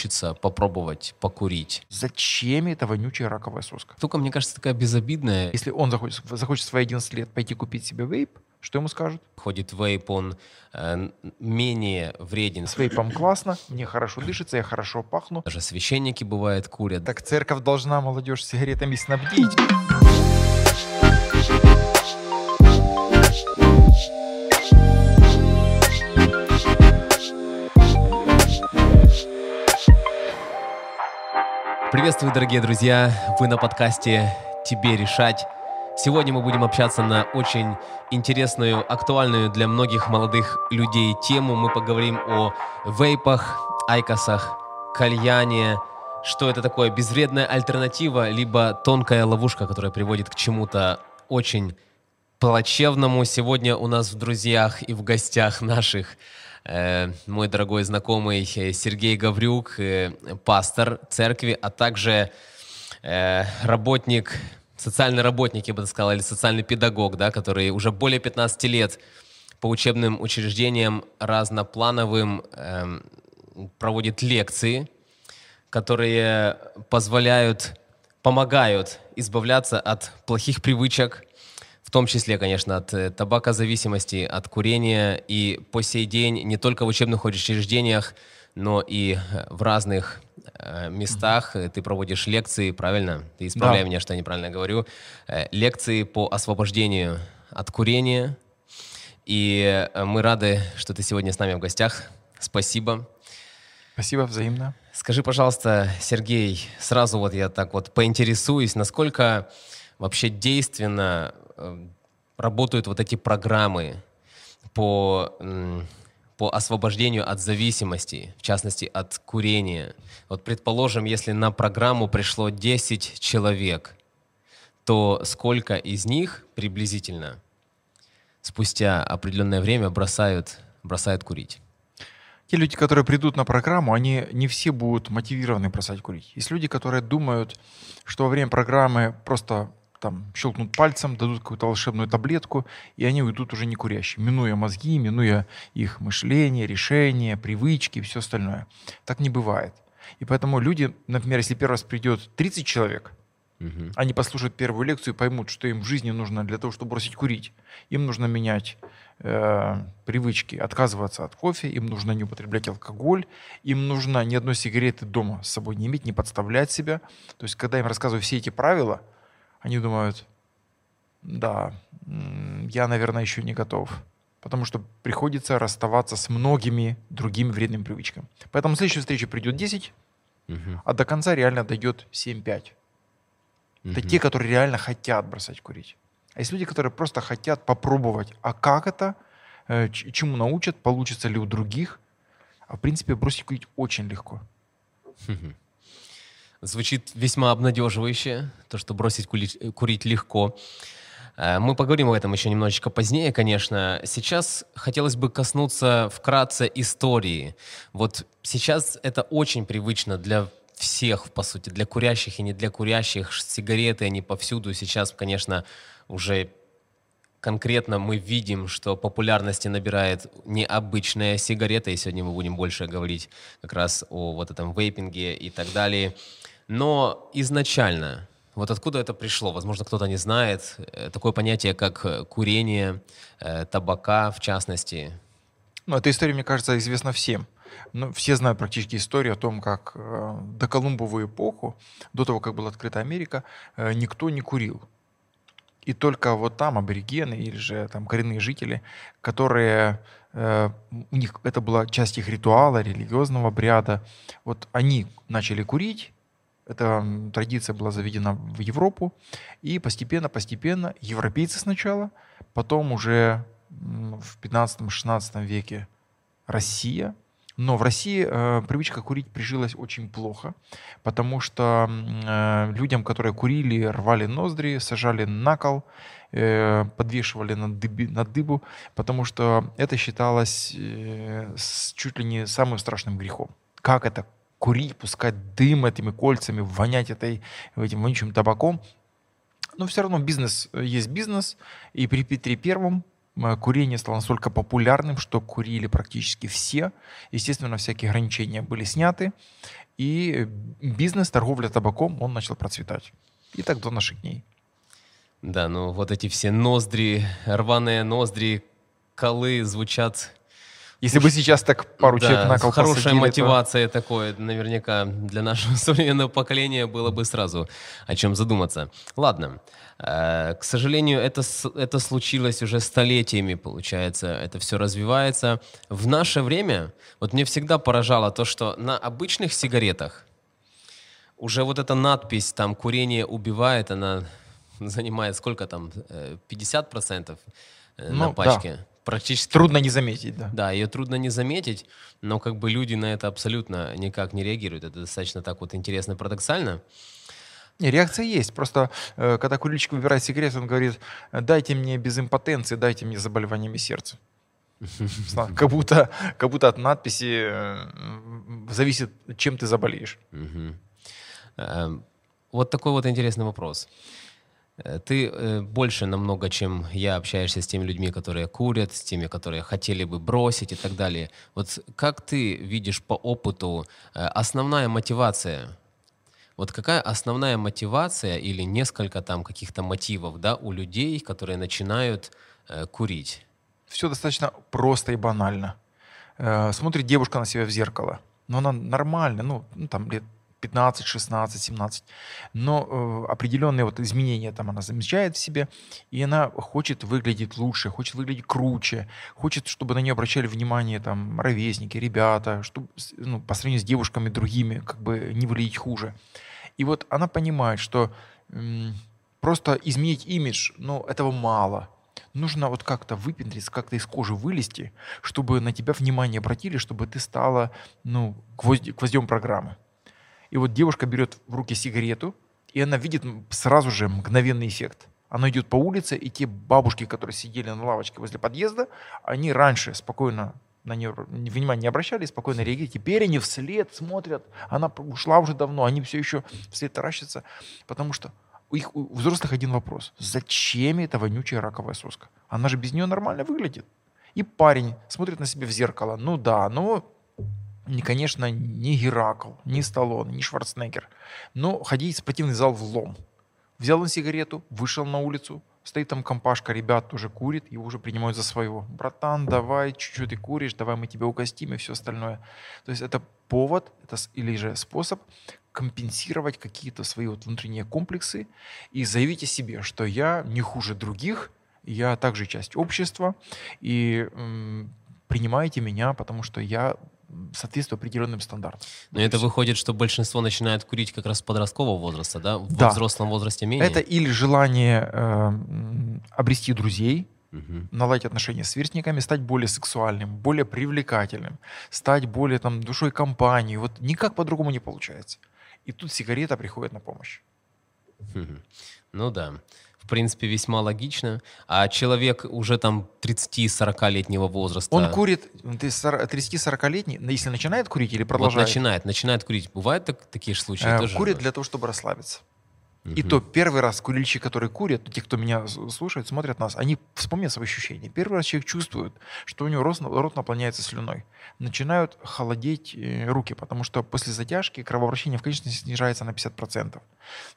получится попробовать покурить. Зачем эта вонючая раковая соска? Только, мне кажется, такая безобидная. Если он захочет в свои 11 лет пойти купить себе вейп, что ему скажут? Ходит вейп, он менее вреден. С вейпом классно, мне хорошо дышится, я хорошо пахну. Даже священники, бывает, курят. Так церковь должна молодежь сигаретами снабдить. Приветствую, дорогие друзья! Вы на подкасте «Тебе решать». Сегодня мы будем общаться на очень интересную, актуальную для многих молодых людей тему. Мы поговорим о вейпах, айкосах, кальяне, что это такое, безвредная альтернатива, либо тонкая ловушка, которая приводит к чему-то очень плачевному. Сегодня у нас в друзьях и в гостях наших мой дорогой знакомый Сергей Гаврюк, пастор церкви, а также работник... социальный работник, я бы сказал, или социальный педагог, да, который уже более 15 лет по учебным учреждениям разноплановым проводит лекции, которые помогают избавляться от плохих привычек, в том числе, конечно, от табакозависимости, от курения. И по сей день не только в учебных учреждениях, но и в разных местах ты проводишь лекции, правильно? Ты исправляй меня, что я неправильно говорю. Лекции по освобождению от курения. И мы рады, что ты сегодня с нами в гостях. Спасибо. Спасибо, взаимно. Скажи, пожалуйста, Сергей, сразу вот я так вот поинтересуюсь, насколько вообще действенно работают вот эти программы по освобождению от зависимости, в частности, от курения. Вот, предположим, если на программу пришло 10 человек, то сколько из них приблизительно спустя определенное время бросают курить? Те люди, которые придут на программу, они не все будут мотивированы бросать курить. Есть люди, которые думают, что во время программы просто там щелкнут пальцем, дадут какую-то волшебную таблетку, и они уйдут уже не курящие, минуя мозги, минуя их мышление, решения, привычки и все остальное. Так не бывает. И поэтому люди, например, если первый раз придет 30 человек, они послушают первую лекцию и поймут, что им в жизни нужно для того, чтобы бросить курить. Им нужно менять привычки, отказываться от кофе, им нужно не употреблять алкоголь, им нужно ни одной сигареты дома с собой не иметь, не подставлять себя. То есть, когда им рассказываю все эти правила, они думают, да, я, наверное, еще не готов, потому что приходится расставаться с многими другими вредными привычками. Поэтому в следующую встречу придет 10, а до конца реально дойдет 7-5. Это те, которые реально хотят бросать курить. А есть люди, которые просто хотят попробовать, а как это, чему научат, получится ли у других. А в принципе, бросить курить очень легко. Звучит весьма обнадеживающе, то, что бросить курить легко. Мы поговорим об этом еще немножечко позднее, конечно. Сейчас хотелось бы коснуться вкратце истории. Вот сейчас это очень привычно для всех, по сути, для курящих и не для курящих. Сигареты, они повсюду. Сейчас, конечно, уже конкретно мы видим, что популярности набирает необычная сигарета. И сегодня мы будем больше говорить как раз о вот этом вейпинге и так далее. Но изначально, вот откуда это пришло, возможно, кто-то не знает, такое понятие, как курение, табака в частности. Ну, эта история, мне кажется, известна всем. Ну, все знают практически историю о том, как до Колумбову эпоху, до того, как была открыта Америка, никто не курил. И только вот там аборигены или же там коренные жители, которые, у них это была часть их ритуала, религиозного обряда, вот они начали курить. Эта традиция была заведена в Европу, и постепенно, европейцы сначала, потом уже в 15-16 веке Россия. Но в России привычка курить прижилась очень плохо, потому что людям, которые курили, рвали ноздри, сажали на кол, подвешивали на дыбу, потому что это считалось чуть ли не самым страшным грехом. Как это? Курить, пускать дым этими кольцами, вонять этим вонючим табаком. Но все равно бизнес есть бизнес. И при Петре Первом курение стало настолько популярным, что курили практически все. Естественно, всякие ограничения были сняты. и бизнес, торговля табаком, он начал процветать. И так до наших дней. Да, ну вот эти все ноздри, рваные ноздри, колы звучат... Если бы сейчас так пару человек на кол посадили... Хорошая мотивация то... такое, наверняка, для нашего современного поколения было бы сразу о чем задуматься. Ладно, к сожалению, это случилось уже столетиями, получается, это все развивается. В наше время, вот мне всегда поражало то, что на обычных сигаретах уже вот эта надпись, там, «Курение убивает», она занимает сколько там, 50% на пачке? Да. Практически... Трудно не заметить, да. Да, ее трудно не заметить, но как бы люди на это абсолютно никак не реагируют. Это достаточно так вот интересно, парадоксально. Не, реакция есть. Просто когда курильщик выбирает сигарету, он говорит: дайте мне без импотенции, дайте мне заболеваниями сердца. Как будто от надписи зависит, чем ты заболеешь. Вот такой вот интересный вопрос. Ты больше намного, чем я, общаешься с теми людьми, которые курят, с теми, которые хотели бы бросить и так далее. Вот как ты видишь по опыту основная мотивация? Вот какая основная мотивация или несколько там каких-то мотивов, да, у людей, которые начинают курить? Все достаточно просто и банально. Смотрит девушка на себя в зеркало. Но она нормальная, ну там лет 15, 16, 17, но определенные вот изменения там она замечает в себе, и она хочет выглядеть лучше, хочет выглядеть круче, хочет, чтобы на нее обращали внимание там ровесники, ребята, чтобы, ну, по сравнению с девушками другими, как бы не выглядеть хуже. И вот она понимает, что просто изменить имидж, ну, этого мало. Нужно вот как-то выпендриться, как-то из кожи вылезти, чтобы на тебя внимание обратили, чтобы ты стала, ну, гвоздем программы. И вот девушка берет в руки сигарету, и она видит сразу же мгновенный эффект. Она идет по улице, и те бабушки, которые сидели на лавочке возле подъезда, они раньше спокойно на нее внимания не обращали, спокойно реагируют. Теперь они вслед смотрят. Она ушла уже давно, они все еще вслед таращатся. Потому что у взрослых один вопрос. Зачем эта вонючая раковая соска? Она же без нее нормально выглядит. И парень смотрит на себя в зеркало. Ну да, но... Конечно, не Геракл, не Сталлоне, не Шварценеггер. Но ходить в спортивный зал влом. Взял он сигарету, вышел на улицу, стоит там компашка, ребят тоже курит, его уже принимают за своего. Братан, давай, чуть-чуть ты куришь, давай мы тебя угостим и все остальное. То есть это повод, это или же способ компенсировать какие-то свои вот внутренние комплексы и заявить о себе, что я не хуже других, я также часть общества, и принимайте меня, потому что я... соответствует определенным стандартам. Но это выходит, что большинство начинает курить как раз с подросткового возраста, да? Во взрослом возрасте менее. Это или желание обрести друзей, наладить отношения с сверстниками, стать более сексуальным, более привлекательным, стать более там душой компании. Вот никак по-другому не получается. И тут сигарета приходит на помощь. Ну да. В принципе, весьма логично. А человек уже там 30-40-летнего возраста... Он курит, 30-40-летний, если начинает курить или продолжает? Вот начинает курить. Бывают такие же случаи? Тоже курит для того, чтобы расслабиться. И то первый раз курильщики, которые курят, те, кто меня слушает, смотрят нас, они вспомнят свои ощущения. Первый раз человек чувствует, что у него рот наполняется слюной. Начинают холодеть руки, потому что после затяжки кровообращение в конечности снижается на 50%.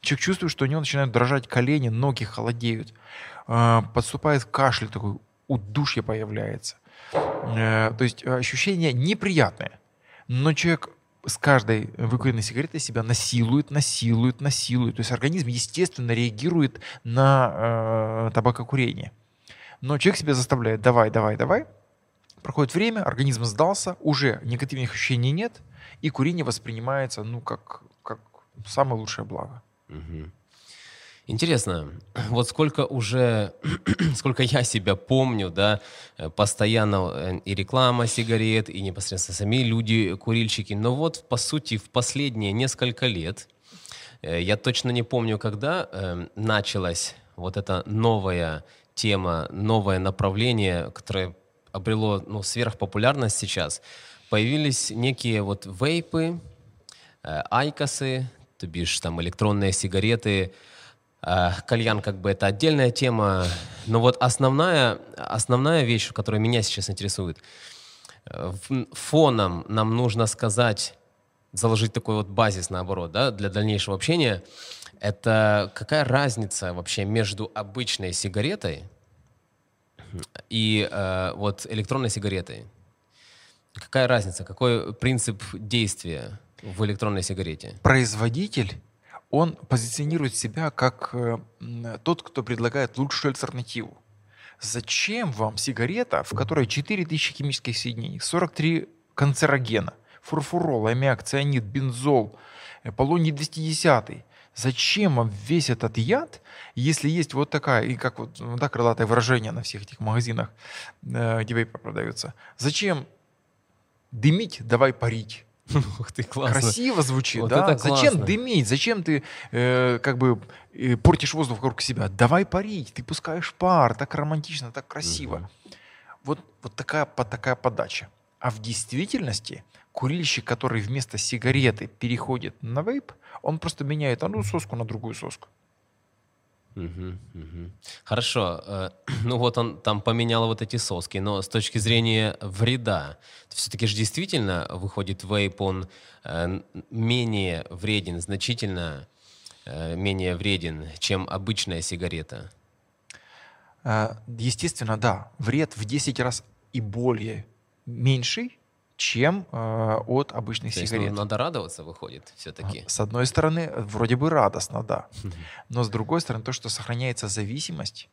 Человек чувствует, что у него начинают дрожать колени, ноги холодеют. Подступает кашель такой, удушье появляется. То есть ощущения неприятные. Но человек... с каждой выкуренной сигаретой себя насилует. То есть организм, естественно, реагирует на табакокурение. Но человек себя заставляет: давай. Проходит время, организм сдался, уже негативных ощущений нет, и курение воспринимается, ну, как самое лучшее благо. Интересно, вот сколько я себя помню, да, постоянно и реклама сигарет, и непосредственно сами люди-курильщики, но вот, по сути, в последние несколько лет, я точно не помню, когда началась вот эта новая тема, новое направление, которое обрело, ну, сверхпопулярность сейчас, появились некие вот вейпы, айкосы, то бишь там электронные сигареты. Кальян, как бы, это отдельная тема, но вот основная вещь, которая меня сейчас интересует, фоном нам нужно сказать заложить такой вот базис, наоборот, да, для дальнейшего общения, это какая разница вообще между обычной сигаретой и вот электронной сигаретой? Какая разница? Какой принцип действия в электронной сигарете? Производитель, он позиционирует себя как тот, кто предлагает лучшую альтернативу. Зачем вам сигарета, в которой 4000 химических соединений, 43 канцерогена, фурфурол, аммиак, цианид, бензол, полоний-210? Зачем вам весь этот яд, если есть вот такая, и как вот да, крылатое выражение на всех этих магазинах, где вейпы продаются? Зачем дымить, давай парить? Ух ты, классно. Красиво звучит, вот да? Зачем дымить? Зачем ты как бы портишь воздух вокруг себя? Давай парить, ты пускаешь пар, так романтично, так красиво. Угу. Вот такая подача. А в действительности курильщик, который вместо сигареты переходит на вейп, он просто меняет одну соску на другую соску. Хорошо. Ну вот он там поменял вот эти соски, но с точки зрения вреда, все-таки же действительно выходит вейп, он менее вреден, значительно менее вреден, чем обычная сигарета? Естественно, да. Вред в 10 раз и более меньший, чем от обычных сигарет. Ну, надо радоваться, выходит, все-таки. С одной стороны, вроде бы радостно, да. Но с другой стороны, то, что сохраняется зависимость,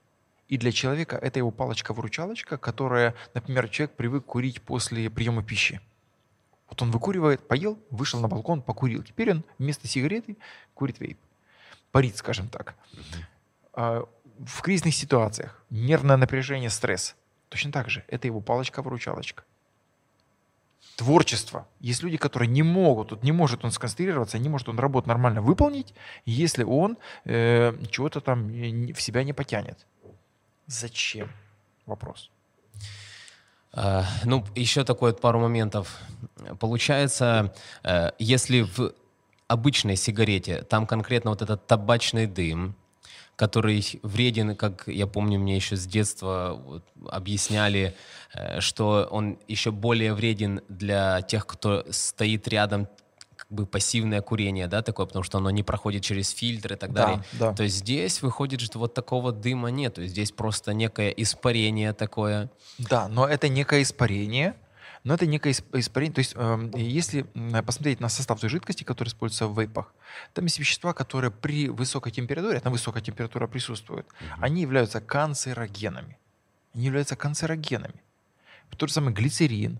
и для человека это его палочка-выручалочка, которая, например, человек привык курить после приема пищи. Вот он выкуривает, поел, вышел на балкон, покурил. Теперь он вместо сигареты курит вейп. Парит, скажем так. В кризисных ситуациях нервное напряжение, стресс. Точно так же. Это его палочка-выручалочка. Творчество. Есть люди, которые не могут, вот не может он сконцентрироваться, не может он работу нормально выполнить, если он чего-то там в себя не потянет. Зачем? Вопрос. Ну, еще такое пару моментов. Получается, если в обычной сигарете там конкретно вот этот табачный дым, который вреден, как я помню, мне еще с детства вот объясняли, что он еще более вреден для тех, кто стоит рядом, как бы пассивное курение, да, такое, потому что оно не проходит через фильтры и так далее. Да. То есть здесь выходит, что вот такого дыма нет, то есть здесь просто некое испарение такое. Да, но это некое испарение. Но это некое испарение. То есть, если посмотреть на состав той жидкости, которая используется в вейпах, там есть вещества, которые при высокой температуре, там высокая температура присутствует, они являются канцерогенами. Тот же самый глицерин.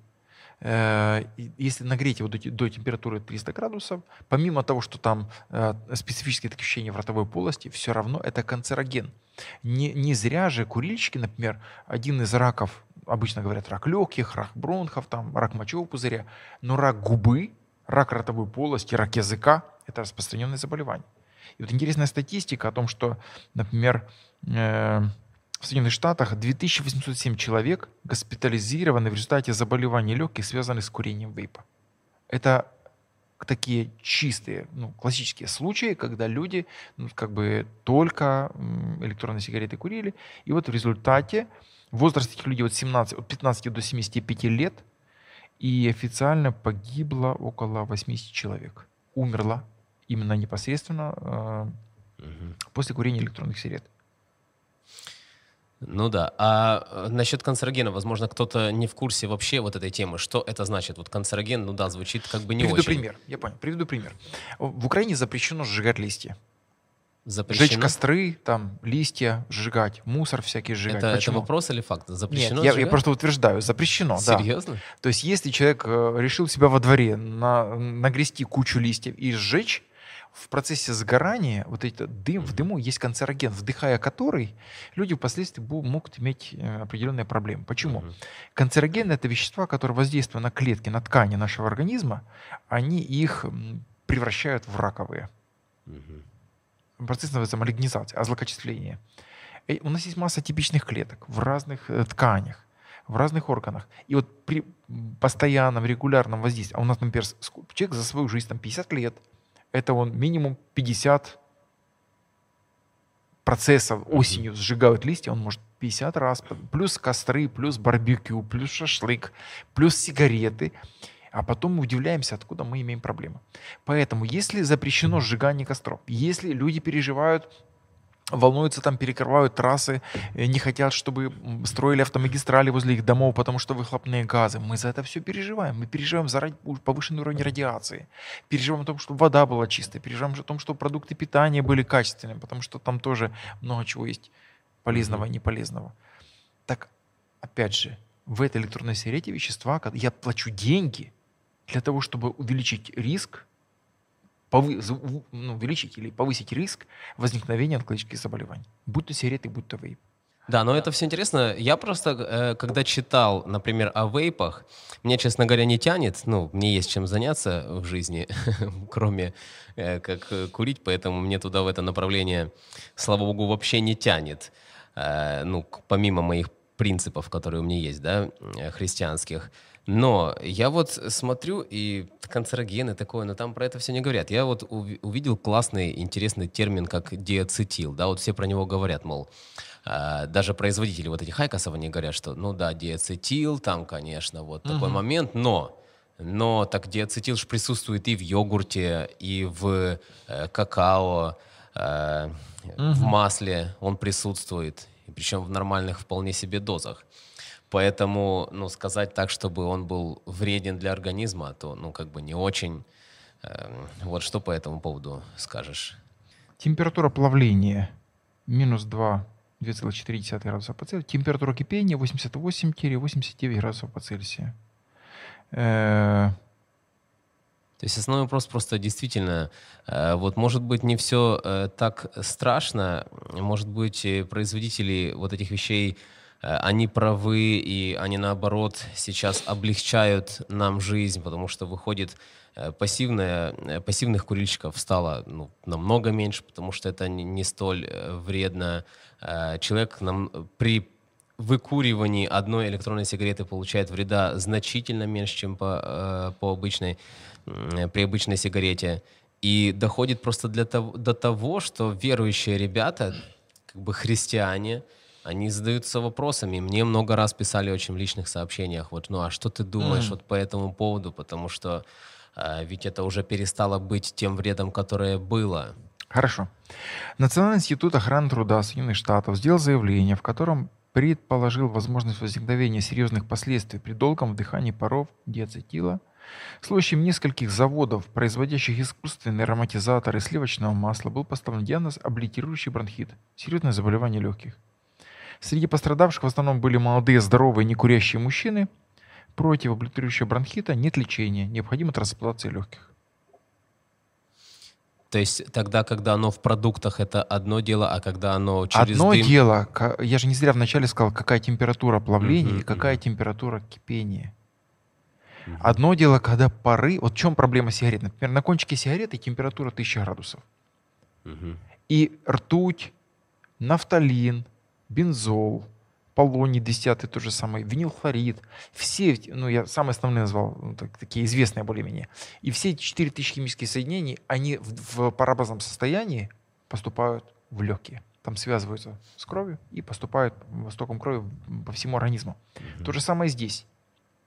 Если нагреть его до температуры 300 градусов, помимо того, что там специфические ощущения в ротовой полости, все равно это канцероген. Не зря же курильщики, например, один из раков, обычно говорят рак легких, рак бронхов, там, рак мочевого пузыря, но рак губы, рак ротовой полости, рак языка – это распространенные заболевания. И вот интересная статистика о том, что, например, в Соединенных Штатах 2807 человек госпитализированы в результате заболеваний легких, связанных с курением вейпа. Это такие чистые, ну, классические случаи, когда люди как бы только электронные сигареты курили, и вот в результате возраст этих людей от 15 до 75 лет, и официально погибло около 80 человек. Умерло именно непосредственно после курения электронных сигарет. Ну да. А насчет канцерогена, возможно, кто-то не в курсе вообще вот этой темы. Что это значит? Вот канцероген, ну да, звучит как бы не очень. Приведу пример. В Украине запрещено сжигать листья. Жечь костры, там, листья, сжигать, мусор всякий сжигать. Это вопрос или факт? Запрещено? Нет, я просто утверждаю, запрещено. Серьезно? Да. То есть если человек решил себя во дворе нагрести кучу листьев и сжечь, в процессе сгорания вот этот дым, в дыму есть канцероген, вдыхая который, люди впоследствии могут иметь определенные проблемы. Почему? Канцерогены — это вещества, которые воздействуют на клетки, на ткани нашего организма, они их превращают в раковые. Процесс называется малигнизация, озлокочисление. И у нас есть масса типичных клеток в разных тканях, в разных органах. И вот при постоянном, регулярном воздействии, а у нас, например, человек за свою жизнь там, 50 лет, это он минимум 50 процессов осенью сжигают листья, он может 50 раз, плюс костры, плюс барбекю, плюс шашлык, плюс сигареты. а потом мы удивляемся, откуда мы имеем проблемы. Поэтому, если запрещено сжигание костров, если люди переживают, волнуются, там перекрывают трассы, не хотят, чтобы строили автомагистрали возле их домов, потому что выхлопные газы. Мы за это все переживаем. Мы переживаем за повышенный уровень радиации. Переживаем о том, чтобы вода была чистой. Переживаем о том, что продукты питания были качественными, потому что там тоже много чего есть полезного и неполезного. Так, опять же, в этой электронной сигарете вещества, я плачу деньги для того, чтобы увеличить риск, увеличить или повысить риск возникновения онкологических заболеваний. Будь то сигареты, будь то вейп. Да, но это все интересно. Я просто, когда читал, например, о вейпах, мне, честно говоря, не тянет. Ну, мне есть чем заняться в жизни, кроме как курить, поэтому мне туда, в это направление, слава богу, вообще не тянет. Ну, помимо моих принципов, которые у меня есть, да, христианских. Но я вот смотрю, и канцерогены такое, но там про это все не говорят. Я вот увидел классный, интересный термин, как диацетил, да, вот все про него говорят, мол, даже производители вот этих айкосов, они говорят, что, ну да, диацетил, там, конечно, вот такой момент, но так диацетил же присутствует и в йогурте, и в какао, в масле он присутствует, причем в нормальных вполне себе дозах. Поэтому, ну, сказать так, чтобы он был вреден для организма, то, ну, как бы не очень. Вот что по этому поводу скажешь? Температура плавления минус 2,4 градуса по Цельсию. Температура кипения 88-89 градусов по Цельсию. То есть основной вопрос просто действительно, вот может быть не все так страшно, может быть производители вот этих вещей, они правы, и они наоборот сейчас облегчают нам жизнь, потому что выходит пассивных курильщиков стало намного меньше, потому что это не столь вредно. Человек при выкуривании одной электронной сигареты получает вреда значительно меньше, чем при обычной сигарете. И доходит просто до того, что верующие ребята, как бы христиане, они задаются вопросами. Мне много раз писали очень в личных сообщениях, вот, ну а что ты думаешь вот по этому поводу, потому что ведь это уже перестало быть тем вредом, которое было. Хорошо. Национальный институт охраны труда Соединенных Штатов сделал заявление, в котором предположил возможность возникновения серьезных последствий при долгом вдыхании паров диацетила. Случаем нескольких заводов, производящих искусственные ароматизаторы сливочного масла, был поставлен диагноз «облитерирующий бронхит» – серьезное заболевание легких. Среди пострадавших в основном были молодые, здоровые, некурящие мужчины. Против облитерирующего бронхита нет лечения, необходима трансплантация легких. То есть тогда, когда оно в продуктах, это одно дело, а когда оно через дым... Одно дело, я же не зря вначале сказал, какая температура плавления и какая температура кипения. Одно дело, когда пары... Вот в чем проблема сигарет? Например, на кончике сигареты температура 1000 градусов. И ртуть, нафталин, бензол, полоний 10-й, тот же самый, винилхлорид. Все, ну я самые основные назвал, ну, такие известные более-менее. И все 4000 химических соединений, они в парообразном состоянии поступают в легкие. Там связываются с кровью и поступают стоком крови по всему организму. То же самое здесь.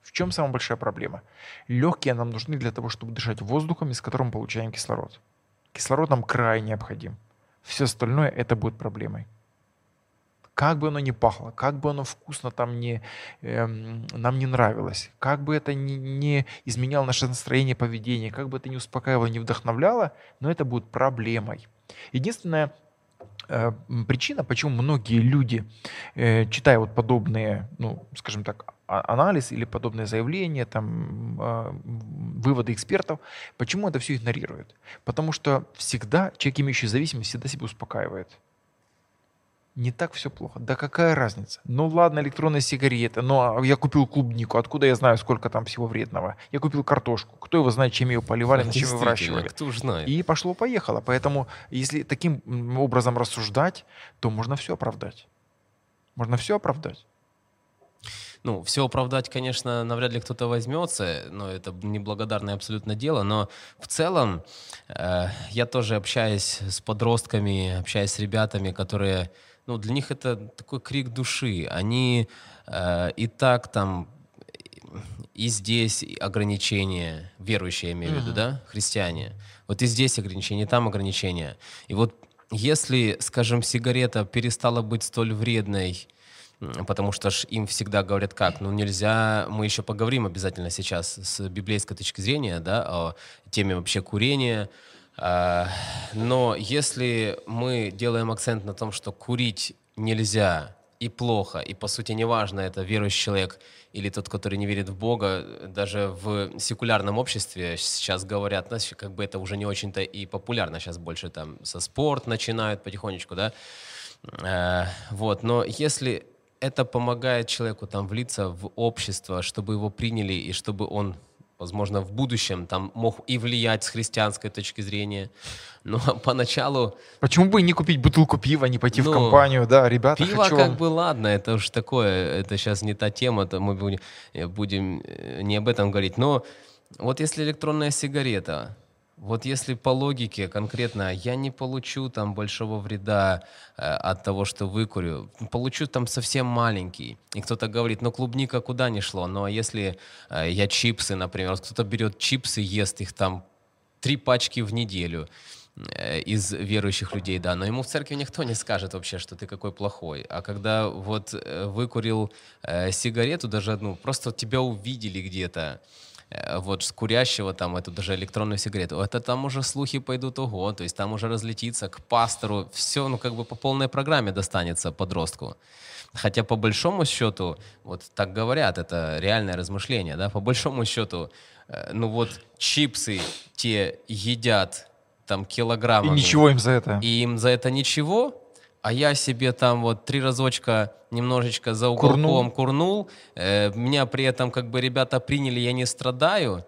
В чем самая большая проблема? Легкие нам нужны для того, чтобы дышать воздухом, из которого мы получаем кислород. Кислород нам крайне необходим. Все остальное это будет проблемой. Как бы оно ни пахло, как бы оно вкусно там нам не нравилось, как бы это не изменяло наше настроение, поведение, как бы это не успокаивало, не вдохновляло, но это будет проблемой. Единственная причина, почему многие люди, читая вот подобные, ну, скажем так, анализ или подобные заявления, там, выводы экспертов, почему это все игнорируют? Потому что всегда человек, имеющий зависимость, всегда себя успокаивает. Не так все плохо. Да какая разница? Ну ладно, электронная сигарета, но я купил клубнику, откуда я знаю, сколько там всего вредного? Я купил картошку, кто его знает, чем ее поливали, на чем ее выращивали? Кто знает. И пошло-поехало. Поэтому если таким образом рассуждать, то можно все оправдать. Можно все оправдать. Ну, все оправдать, конечно, навряд ли кто-то возьмется, но это неблагодарное абсолютно дело, но в целом я тоже общаюсь с подростками, общаюсь с ребятами, которые... Ну, для них это такой крик души. Они и так там и здесь ограничения, верующие, я имею в виду, да, христиане. Вот и здесь ограничения, и там ограничения. И вот если, скажем, сигарета перестала быть столь вредной, потому что ж им всегда говорят как, ну нельзя, мы еще поговорим обязательно сейчас с библейской точки зрения, да, о теме вообще курения. Но если мы делаем акцент на том, что курить нельзя и плохо, и по сути неважно, это верующий человек или тот, который не верит в Бога, даже в секулярном обществе сейчас говорят, как бы это уже не очень-то и популярно, сейчас больше там со спорт начинают потихонечку, да, вот, но если это помогает человеку там влиться в общество, чтобы его приняли и чтобы он, возможно, в будущем там мог и влиять с христианской точки зрения. Но поначалу... Почему бы не купить бутылку пива, не пойти в компанию, да, ребята, пиво хочу... как бы ладно, это уж такое, это сейчас не та тема, то мы будем не об этом говорить. Но вот если электронная сигарета, вот если по логике конкретно я не получу там большого вреда от того, что выкурю, получу там совсем маленький. И кто-то говорит, ну клубника куда ни шло, но если я чипсы, например, кто-то берет чипсы, ест их там 3 пачки в неделю из верующих людей, да, но ему в церкви никто не скажет вообще, что ты какой плохой. А когда вот выкурил сигарету, даже одну, просто тебя увидели где-то, вот с курящего там эту даже электронную сигарету, это там уже слухи пойдут, ого, то есть там уже разлетится к пастору, все, ну как бы по полной программе достанется подростку. Хотя по большому счету, вот так говорят, это реальное размышление, да, по большому счету, ну вот чипсы те едят там килограммами. И ничего им за это. И им за это ничего. А я себе там вот 3 разочка немножечко за уголком курнул. Меня при этом как бы ребята приняли, я не страдаю.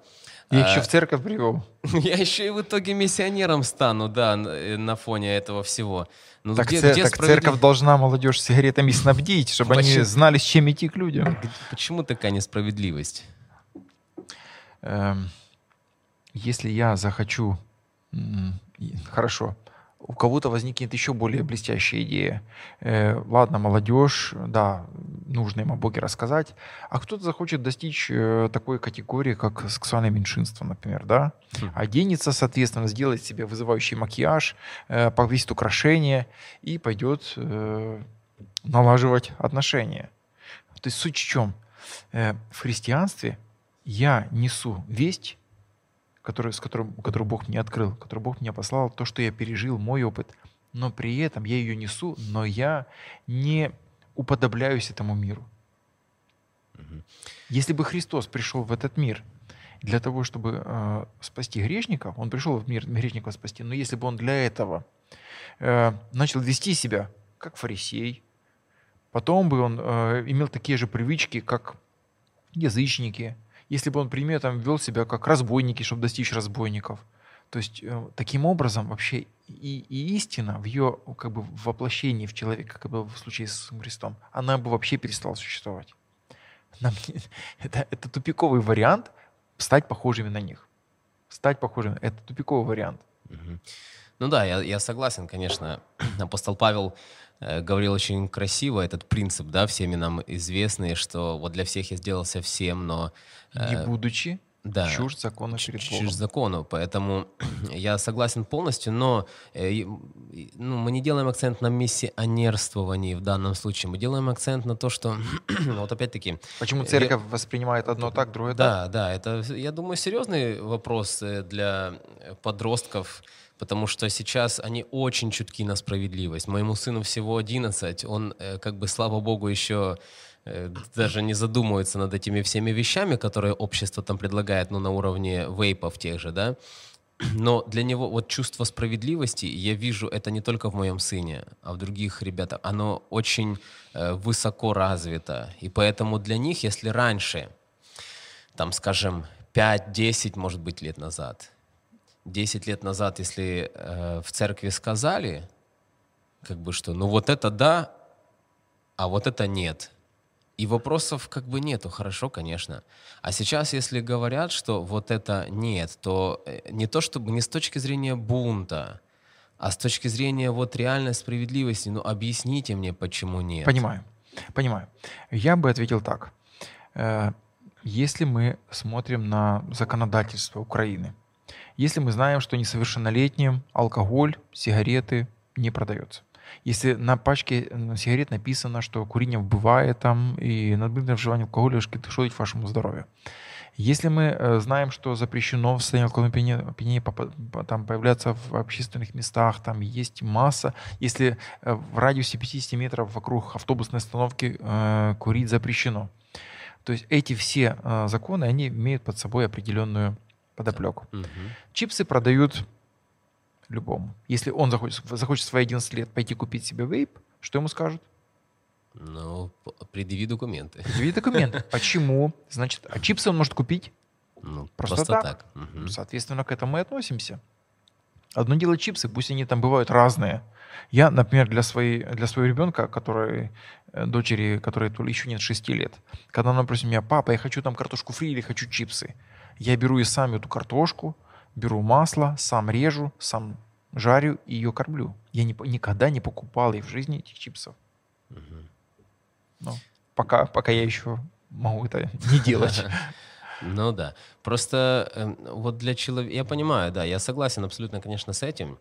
Я еще в церковь привел. Я еще и в итоге миссионером стану, да, на фоне этого всего. Ну, так церковь должна молодежь сигаретами снабдить, чтобы они знали, с чем идти к людям. Почему такая несправедливость? Если я захочу... Хорошо. У кого-то возникнет еще более блестящая идея. Ладно, молодежь, да, нужно им о Боге рассказать. А кто-то захочет достичь такой категории, как сексуальное меньшинство, например, да? Оденется, соответственно, сделает себе вызывающий макияж, повесит украшения и пойдет налаживать отношения. То есть суть в чем? В христианстве я несу весть, которую Бог мне открыл, которую Бог мне послал, то, что я пережил, мой опыт. Но при этом я ее несу, но я не уподобляюсь этому миру. Если бы Христос пришел в этот мир для того, чтобы спасти грешников, Он пришел в мир грешников спасти, но если бы Он для этого начал вести себя как фарисей, потом бы Он имел такие же привычки, как язычники, если бы он, например, там, вел себя как разбойники, чтобы достичь разбойников. То есть таким образом вообще и истина в ее как бы воплощении в человеке, как бы в случае с Христом, она бы вообще перестала существовать. Это тупиковый вариант стать похожими на них. Стать похожими — это тупиковый вариант. Ну да, я согласен, конечно. Апостол Павел говорил очень красиво этот принцип, да, всеми нам известный, что вот для всех я сделался всем, но... Не будучи чужд закону перед Богом. Чужд закону, поэтому я согласен полностью, но мы не делаем акцент на миссионерствовании в данном случае, мы делаем акцент на то, что... вот опять-таки... Почему церковь воспринимает одно так, другое так? Да, это, я думаю, серьезный вопрос для подростков, потому что сейчас они очень чутки на справедливость. Моему сыну всего 11, он, как бы, слава богу, еще даже не задумывается над этими всеми вещами, которые общество там предлагает, ну, на уровне вейпов тех же, да. Но для него вот чувство справедливости, я вижу это не только в моем сыне, а в других ребятах, оно очень высоко развито. И поэтому для них, если раньше, там, скажем, 5-10, может быть, лет назад... 10 лет назад, если в церкви сказали, как бы что, ну вот это да, а вот это нет. И вопросов как бы нету, хорошо, конечно. А сейчас, если говорят, что вот это нет, то не то чтобы, не с точки зрения бунта, а с точки зрения вот реальной справедливости, ну объясните мне, почему нет. Понимаю, понимаю. Я бы ответил так. Если мы смотрим на законодательство Украины, если мы знаем, что несовершеннолетним алкоголь, сигареты не продается, если на пачке сигарет написано, что курение вбивает там, и надмірне вживання алкоголю шкодить вашему здоровью, если мы знаем, что запрещено в состоянии алкогольного опьянения там появляться в общественных местах, там есть масса, если в радиусе 50 метров вокруг автобусной остановки курить запрещено. То есть эти все законы, они имеют под собой определенную подоплеку. Угу. Чипсы продают любому. Если он захочет в свои 11 лет пойти купить себе вейп, что ему скажут? Ну, предъяви документы. Предъяви документы. Почему? Значит, а чипсы он может купить? Ну, просто так. Угу. Соответственно, к этому мы относимся. Одно дело чипсы, пусть они там бывают разные. Я, например, для своего ребенка, дочери, которой еще нет 6 лет, когда она просит меня: папа, я хочу там картошку фри или хочу чипсы, я беру и сам эту картошку, беру масло, сам режу, сам жарю и ее кормлю. Я никогда не покупал ей в жизни этих чипсов. Угу. Ну, пока я еще могу это не делать. Ну да. Просто вот для человека... Я понимаю, да, я согласен абсолютно, конечно, с этим.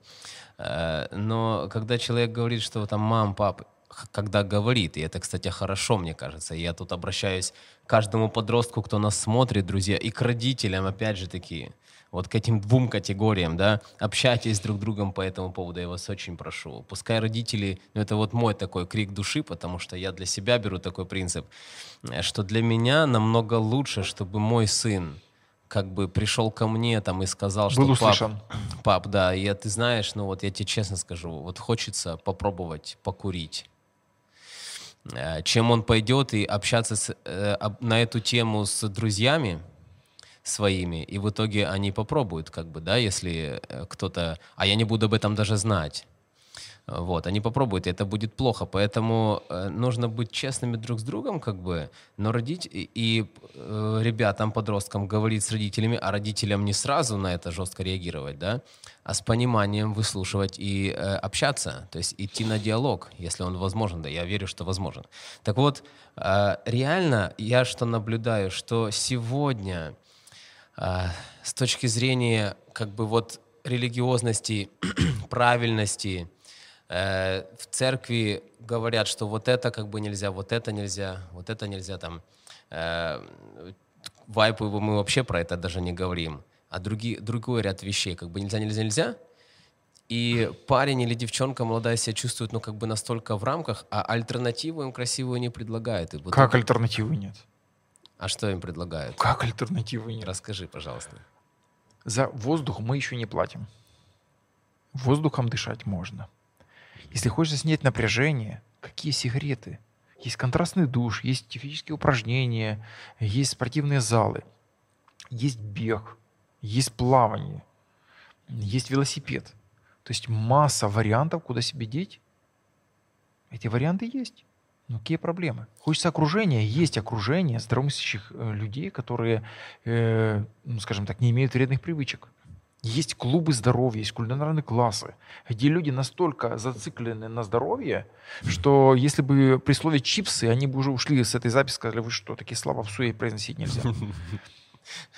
Но когда человек говорит, что там мам, пап, когда говорит, и это, кстати, хорошо, мне кажется, я тут обращаюсь к каждому подростку, кто нас смотрит, друзья, и к родителям, опять же таки, вот к этим двум категориям, да, общайтесь друг с другом по этому поводу, я вас очень прошу. Пускай родители, ну это вот мой такой крик души, потому что я для себя беру такой принцип, что для меня намного лучше, чтобы мой сын как бы пришел ко мне там и сказал, что пап, да, я, ты знаешь, ну вот я тебе честно скажу, вот хочется попробовать покурить. Чем он пойдет и общаться на эту тему с друзьями своими, и в итоге они попробуют, как бы, да, если кто-то, а я не буду об этом даже знать, вот, они попробуют, и это будет плохо, поэтому нужно быть честными друг с другом, как бы, но ребятам, подросткам говорить с родителями, а родителям не сразу на это жестко реагировать, да, а с пониманием выслушивать и общаться, то есть идти на диалог, если он возможен, да, я верю, что возможен. Так вот, реально я что наблюдаю, что сегодня с точки зрения, как бы, вот религиозности, правильности, в церкви говорят, что вот это как бы нельзя, вот это нельзя, вот это нельзя, там, вайпу мы вообще про это даже не говорим, а другой ряд вещей, как бы нельзя, нельзя, нельзя, и парень или девчонка молодая себя чувствует, ну, как бы настолько в рамках, а альтернативу им красивую не предлагают. И вот как это... альтернативы нет? А что им предлагают? Как альтернативы нет? Расскажи, пожалуйста. За воздух мы еще не платим. Воздухом дышать можно. Если хочется снять напряжение, какие сигареты? Есть контрастный душ, есть физические упражнения, есть спортивные залы, есть бег, есть плавание, есть велосипед. То есть масса вариантов, куда себе деть. Эти варианты есть. Ну, какие проблемы? Хочется окружения? Есть окружение здравомыслящих людей, которые, ну, скажем так, не имеют вредных привычек. Есть клубы здоровья, есть кулинарные классы, где люди настолько зациклены на здоровье, что если бы при слове «чипсы», они бы уже ушли с этой записи, сказали: вы что, такие слова в суе произносить нельзя.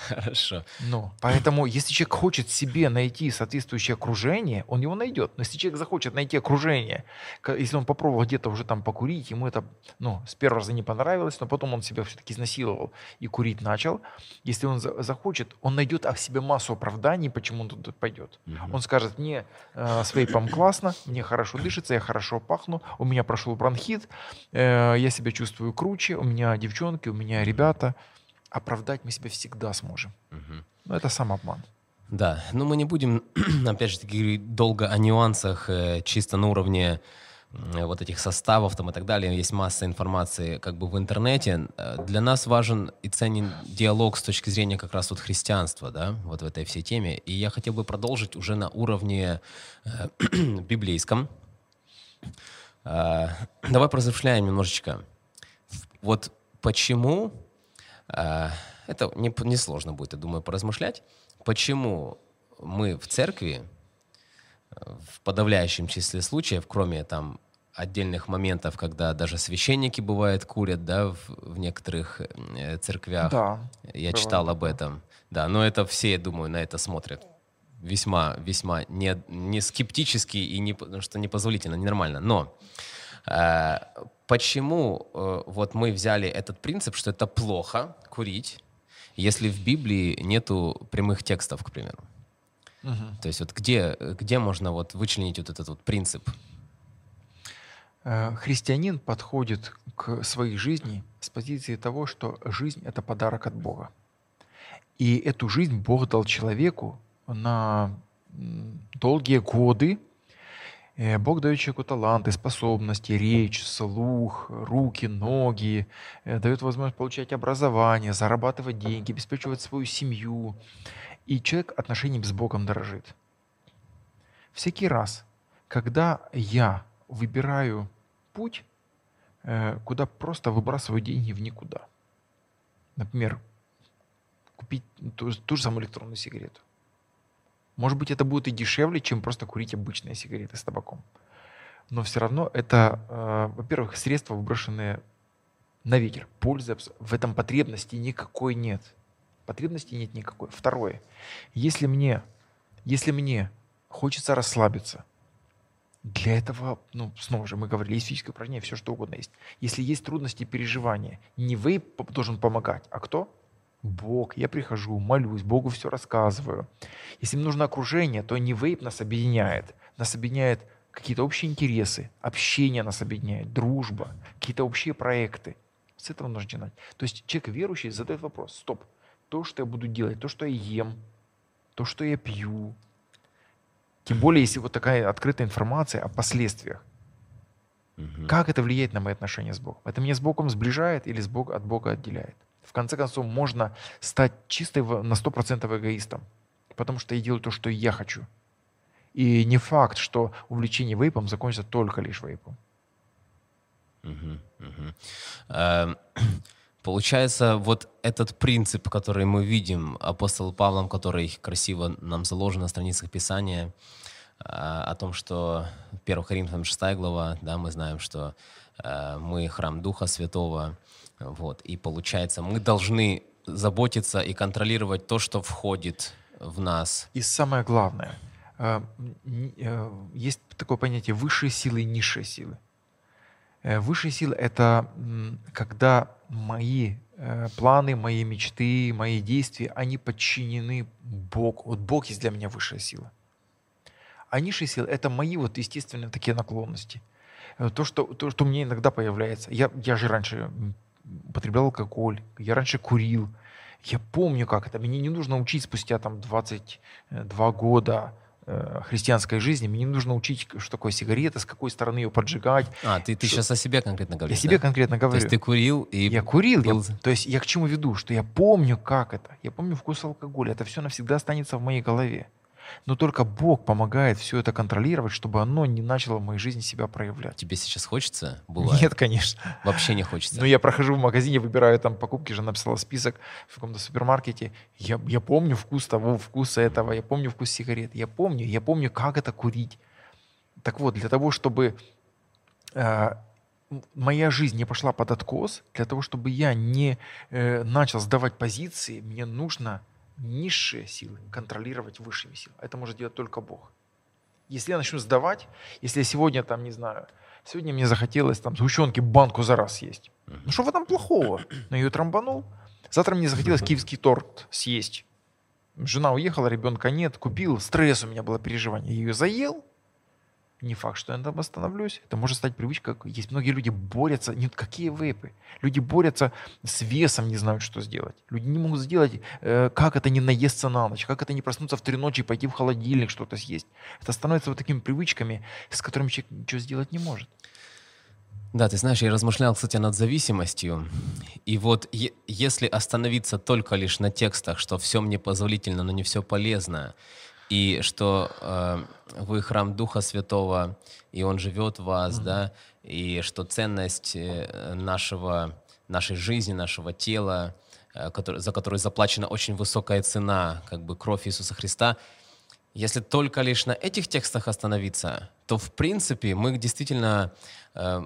Хорошо. Но, поэтому, если человек хочет себе найти соответствующее окружение, он его найдет. Но если человек захочет найти окружение, если он попробовал где-то уже там покурить, ему это, ну, с первого раза не понравилось, но потом он себя все-таки изнасиловал и курить начал. Если он захочет, он найдет в себе массу оправданий, почему он тут пойдет. Угу. Он скажет: мне с вейпом классно, мне хорошо дышится, я хорошо пахну, у меня прошел бронхит, я себя чувствую круче, у меня девчонки, у меня ребята. Оправдать мы себя всегда сможем. Угу. Но это самообман. Да, но мы не будем, опять же, говорить долго о нюансах, чисто на уровне вот этих составов там, и так далее. Есть масса информации как бы в интернете. Для нас важен и ценен диалог с точки зрения как раз вот христианства, да, вот в этой всей теме. И я хотел бы продолжить уже на уровне библейском. Давай поразмышляем немножечко. Вот почему... Это несложно будет, я думаю, поразмышлять. Почему мы в церкви в подавляющем числе случаев, кроме там отдельных моментов, когда даже священники, бывает, курят, да, в некоторых церквях. Да, я читал об этом. Да, но это все, я думаю, на это смотрят весьма не скептически и не, потому что непозволительно, ненормально. Но почему вот мы взяли этот принцип, что это плохо курить, если в Библии нету прямых текстов, к примеру? Угу. То есть вот где можно вот вычленить вот этот вот принцип? Христианин подходит к своей жизни с позиции того, что жизнь — это подарок от Бога. И эту жизнь Бог дал человеку на долгие годы. Бог дает человеку таланты, способности, речь, слух, руки, ноги, дает возможность получать образование, зарабатывать деньги, обеспечивать свою семью. И человек отношением с Богом дорожит. Всякий раз, когда я выбираю путь, куда просто выбрасываю деньги в никуда. Например, купить ту же самую электронную сигарету. Может быть, это будет и дешевле, чем просто курить обычные сигареты с табаком. Но все равно это, во-первых, средства, выброшенные на ветер. Пользы в этом потребности никакой нет. Потребности нет никакой. Второе. Если мне хочется расслабиться, для этого, снова же мы говорили, есть физическое упражнение, все что угодно есть. Если есть трудности и переживания, не вейп должен помогать, а кто? Бог. Я прихожу, молюсь, Богу все рассказываю. Если им нужно окружение, то не вейп нас объединяет. Нас объединяет какие-то общие интересы, общение нас объединяет, дружба, какие-то общие проекты. С этого нужно начинать. То есть человек верующий задает вопрос: стоп, то, что я буду делать, то, что я ем, то, что я пью, тем более, если вот такая открытая информация о последствиях. Угу. Как это влияет на мои отношения с Богом? Это меня с Богом сближает или от Бога отделяет? В конце концов, можно стать чисто на 100% эгоистом, потому что я делаю то, что я хочу. И не факт, что увлечение вейпом закончится только лишь вейпом. Угу, угу. Получается, вот этот принцип, который мы видим апостолом Павлом, который красиво нам заложен на страницах Писания, о том, что 1 Коринфянам 6 глава, да, мы знаем, что мы храм Духа Святого, вот, и получается, мы должны заботиться и контролировать то, что входит в нас. И самое главное, есть такое понятие высшие силы и низшие силы. Высшие силы — это когда мои планы, мои мечты, мои действия, они подчинены Богу. Вот Бог есть для меня высшая сила. А низшие силы — это мои вот естественные такие наклонности. То, что у меня иногда появляется. Я же раньше употреблял алкоголь, я раньше курил. Я помню, как это. Мне не нужно учить спустя там 22 года христианской жизни, мне не нужно учить, что такое сигарета, с какой стороны ее поджигать. Ты сейчас о себе конкретно говоришь? Я себе конкретно говорю. То есть ты курил и... Я курил. То есть я к чему веду? Что я помню, как это. Я помню вкус алкоголя. Это все навсегда останется в моей голове. Но только Бог помогает все это контролировать, чтобы оно не начало в моей жизни себя проявлять. Тебе сейчас хочется? Бывает. Нет, конечно. Вообще не хочется. Но я прохожу в магазине, выбираю там покупки, жена написала список в каком-то супермаркете. Я помню вкус того, вкуса этого, я помню вкус сигарет, я помню, как это курить. Так вот, для того, чтобы моя жизнь не пошла под откос, для того, чтобы я не начал сдавать позиции, мне нужно низшие силы контролировать высшими силами. Это может делать только Бог. Если я начну сдавать, если я сегодня там, не знаю, сегодня мне захотелось там сгущенки банку за раз съесть. Ну что в этом плохого? Но я ее трамбанул. Завтра мне захотелось киевский торт съесть. Жена уехала, ребенка нет, купил. Стресс у меня было, переживание. Я ее заел. Не факт, что я там остановлюсь. Это может стать привычкой. Есть многие люди борются. Нет, какие вейпы? Люди борются с весом, не знают, что сделать. Люди не могут сделать, как это не наесться на ночь, как это не проснуться в 3 ночи и пойти в холодильник что-то съесть. Это становится вот такими привычками, с которыми человек ничего сделать не может. Да, ты знаешь, я размышлял, кстати, над зависимостью. И вот если остановиться только лишь на текстах, что все мне позволительно, но не все полезно, и что вы храм Духа Святого, и Он живет в вас, да, и что ценность нашей жизни, нашего тела, за которую заплачена очень высокая цена, как бы кровь Иисуса Христа, Если только лишь на этих текстах остановиться, то, в принципе, мы действительно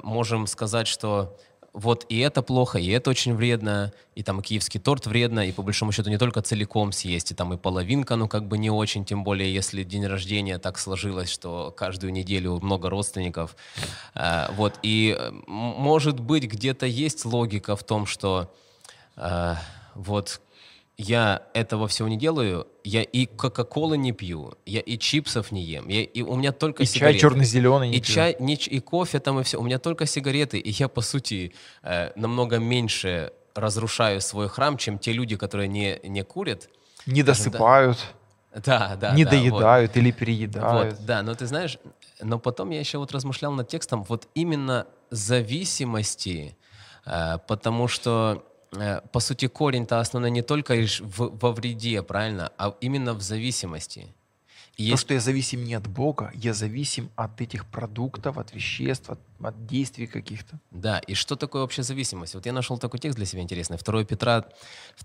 можем сказать, что вот и это плохо, и это очень вредно, и там киевский торт вредно, и по большому счету не только целиком съесть, и там и половинка, ну как бы не очень, тем более если день рождения так сложилось, что каждую неделю много родственников. Вот, и может быть где-то есть логика в том, что вот я этого всего не делаю, я и кока-колы не пью, я и чипсов не ем, я и у меня только и сигареты. И чай черно-зеленый не пью. Чай, и кофе там, и все. У меня только сигареты, и я, по сути, намного меньше разрушаю свой храм, чем те люди, которые не курят. Не досыпают. Да, не доедают вот. Или переедают. Вот, да, но ты знаешь, но потом я еще вот размышлял над текстом вот именно зависимости, потому что по сути, корень-то основной не только лишь во вреде, правильно, а именно в зависимости. Есть... То, что я зависим не от Бога, я зависим от этих продуктов, от веществ, от действий каких-то. Да, и что такое вообще зависимость? Вот я нашел такой текст для себя интересный. 2 Петра,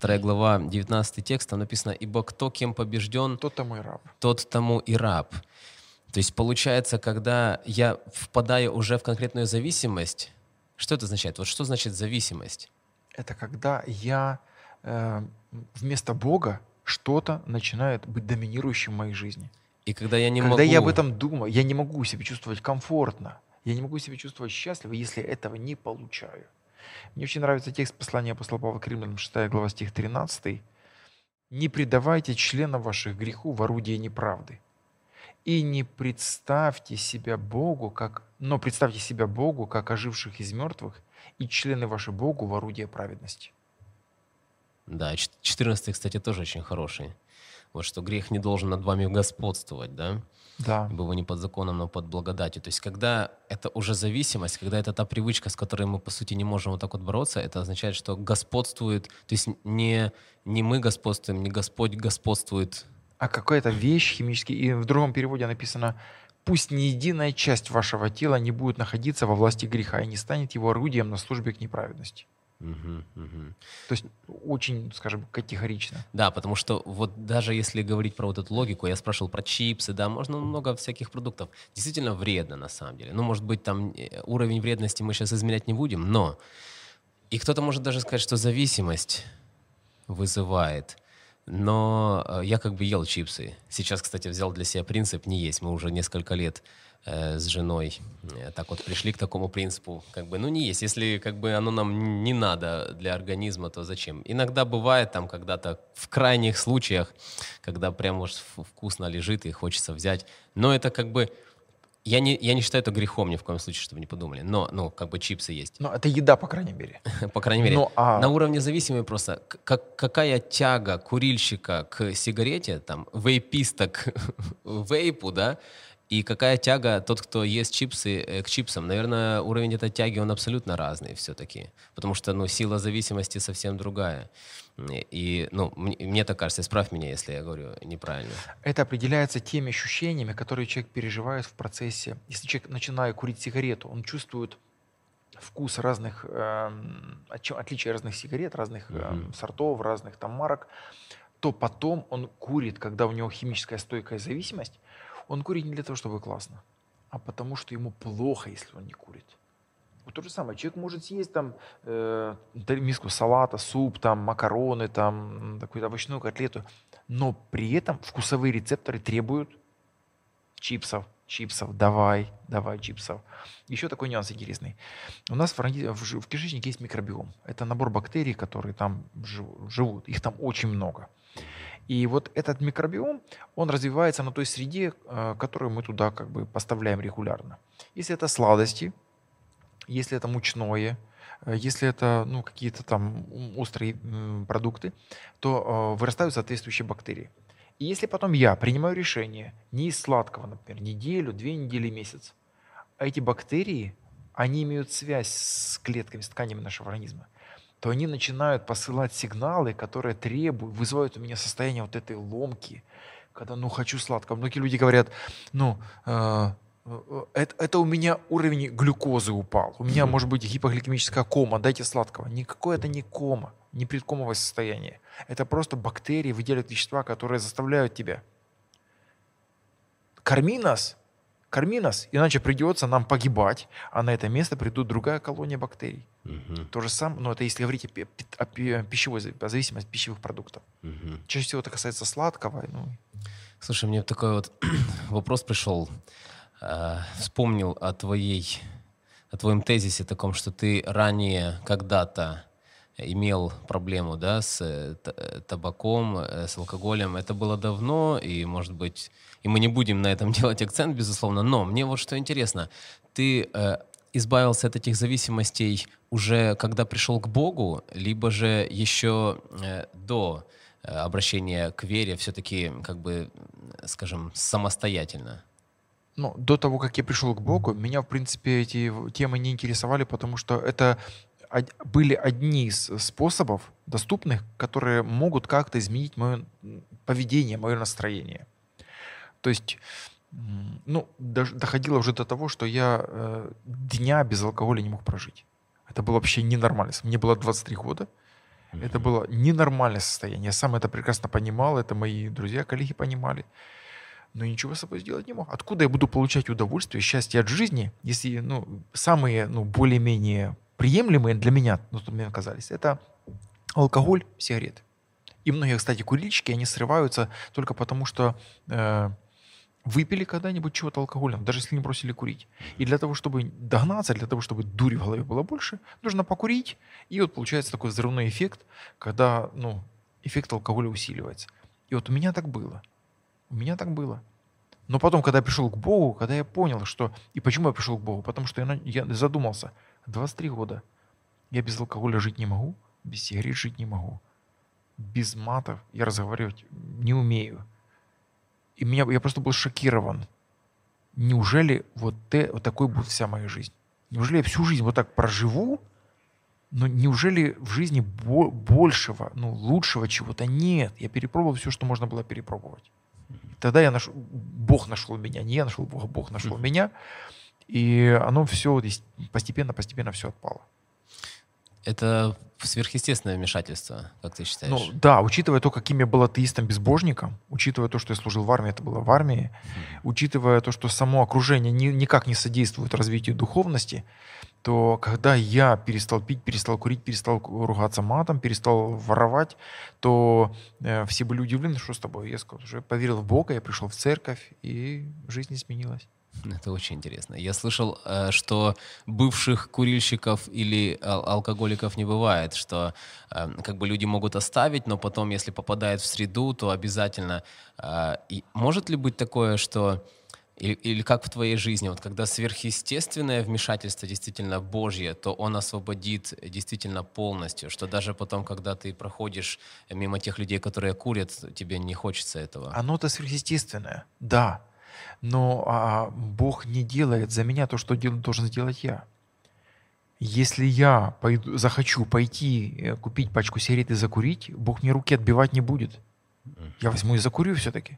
2 глава, 19 текст, там написано: «Ибо кто кем побежден, тот тому и раб». Тот тому и раб. То есть получается, когда я впадаю уже в конкретную зависимость, что это означает? Вот что значит зависимость? Это когда я вместо Бога что-то начинает быть доминирующим в моей жизни. И когда я не могу... Когда я об этом думаю, я не могу себя чувствовать комфортно, я не могу себя чувствовать счастливо, если этого не получаю. Мне очень нравится текст послания апостола Павла к Римлянам, 6 глава, стих 13. «Не предавайте членов ваших греху в орудие неправды, и не представьте себя Богу, но представьте себя Богу, как оживших из мертвых, и члены ваши Богу в орудие праведности». Да, 14, кстати, тоже очень хороший. Вот что грех не должен над вами господствовать, да? Да. Ибо вы не под законом, но под благодатью. То есть когда это уже зависимость, когда это та привычка, с которой мы, по сути, не можем вот так вот бороться, это означает, что господствует, то есть не мы господствуем, не Господь господствует. А какая-то вещь химически, и в другом переводе написано: «Пусть ни единая часть вашего тела не будет находиться во власти греха и не станет его орудием на службе к неправедности». То есть очень, скажем, категорично. Да, потому что вот даже если говорить про вот эту логику, я спрашивал про чипсы, да, можно много всяких продуктов. Действительно вредно на самом деле. Ну, может быть, там уровень вредности мы сейчас измерять не будем, но... И кто-то может даже сказать, что зависимость вызывает... Но я как бы ел чипсы. Сейчас, кстати, взял для себя принцип не есть. Мы уже несколько лет с женой так вот пришли к такому принципу. Как бы, ну не есть. Если как бы оно нам не надо для организма, то зачем? Иногда бывает там когда-то в крайних случаях, когда прям уж вкусно лежит и хочется взять. Но это как бы... Я не считаю это грехом ни в коем случае, чтобы не подумали. Но, ну, как бы чипсы есть. Но это еда, по крайней мере. По крайней мере. На уровне зависимости просто. Какая тяга курильщика к сигарете, там, вейписта к вейпу, да? И какая тяга тот, кто ест чипсы, к чипсам? Наверное, уровень этой тяги, он абсолютно разный все-таки. Потому что, ну, сила зависимости совсем другая. И, ну, мне так кажется, исправь меня, если я говорю неправильно. Это определяется теми ощущениями, которые человек переживает в процессе. Если человек, начиная курить сигарету, он чувствует вкус разных, отличия разных сигарет, разных сортов, разных там марок, то потом он курит, когда у него химическая стойкая зависимость, он курит не для того, чтобы классно, а потому что ему плохо, если он не курит. Вот то же самое. Человек может съесть там миску салата, суп, там, макароны, там, какую-то овощную котлету, но при этом вкусовые рецепторы требуют чипсов, давай чипсов. Еще такой нюанс интересный. У нас в кишечнике есть микробиом. Это набор бактерий, которые там живут. Их там очень много. И вот этот микробиом, он развивается на той среде, которую мы туда как бы поставляем регулярно. Если это сладости, если это мучное, если это, ну, какие-то там острые продукты, то вырастают соответствующие бактерии. И если потом я принимаю решение не из сладкого, например, неделю, 2 недели, месяц, а эти бактерии, они имеют связь с клетками, с тканями нашего организма, то они начинают посылать сигналы, которые требуют, вызывают у меня состояние вот этой ломки, когда, ну, хочу сладкого. Многие люди говорят, ну, это у меня уровень глюкозы упал, у меня может быть гипогликемическая кома, дайте сладкого. Никакое это не кома, не предкомовое состояние. Это просто бактерии выделяют вещества, которые заставляют тебя корми нас, иначе придется нам погибать, а на это место придут другая колония бактерий. Угу. То же самое, но это если говорить о пищевой зависимости пищевых продуктов. Угу. Чаще всего это касается сладкого. Ну. Слушай, мне такой вот вопрос пришел. Вспомнил о твоем тезисе таком, что ты ранее когда-то имел проблему, да, с табаком, с алкоголем. Это было давно, и, может быть, и мы не будем на этом делать акцент, безусловно. Но мне вот что интересно. Ты избавился от этих зависимостей уже когда пришел к Богу, либо же еще до обращения к вере все-таки, как бы, скажем, самостоятельно? Ну, до того, как я пришел к Богу, меня, в принципе, эти темы не интересовали, потому что это были одни из способов доступных, которые могут как-то изменить мое поведение, мое настроение. То есть, ну, доходило уже до того, что я дня без алкоголя не мог прожить. Это было вообще ненормально. Мне было 23 года. Это было ненормальное состояние. Я сам это прекрасно понимал. Это мои друзья, коллеги понимали. Но ничего с собой сделать не мог. Откуда я буду получать удовольствие, счастье от жизни, если, ну, самые, ну, более-менее приемлемые для меня, ну, тут мне оказались, это алкоголь, сигареты. И многие, кстати, курильщики, они срываются только потому, что выпили когда-нибудь чего-то алкоголем, даже если не бросили курить. И для того, чтобы догнаться, для того, чтобы дури в голове было больше, нужно покурить. И вот получается такой взрывной эффект, когда, ну, эффект алкоголя усиливается. И вот у меня так было. У меня так было. Но потом, когда я пришел к Богу, когда я понял, что... И почему я пришел к Богу? Потому что я задумался. 23 года. Я без алкоголя жить не могу, без сигарет жить не могу. Без матов я разговаривать не умею. И я просто был шокирован. Неужели вот такой будет вся моя жизнь? Неужели я всю жизнь вот так проживу? Но неужели в жизни большего, ну, лучшего чего-то нет? Я перепробовал все, что можно было перепробовать. Тогда я нашел, Бог нашел меня, не я нашел Бога, Бог нашел меня, и оно все постепенно-постепенно все отпало. Это сверхъестественное вмешательство, как ты считаешь? Ну да, учитывая то, каким я был атеистом-безбожником, учитывая то, что я служил в армии, это было в армии, учитывая то, что само окружение никак не содействует развитию духовности, то когда я перестал пить, перестал курить, перестал ругаться матом, перестал воровать, то все были удивлены, что с тобой. Я сказал, уже поверил в Бога, я пришел в церковь, и жизнь не сменилась. Это очень интересно. Я слышал, что бывших курильщиков или алкоголиков не бывает, что как бы люди могут оставить, но потом, если попадают в среду, то обязательно. И может ли быть такое, что... Или как в твоей жизни, вот когда сверхъестественное вмешательство действительно Божье, то Он освободит действительно полностью, что даже потом, когда ты проходишь мимо тех людей, которые курят, тебе не хочется этого. Оно-то сверхъестественное, да. Но Бог не делает за меня то, что должен сделать я. Если я захочу пойти купить пачку сигарет и закурить, Бог мне руки отбивать не будет. Я возьму и закурю все-таки.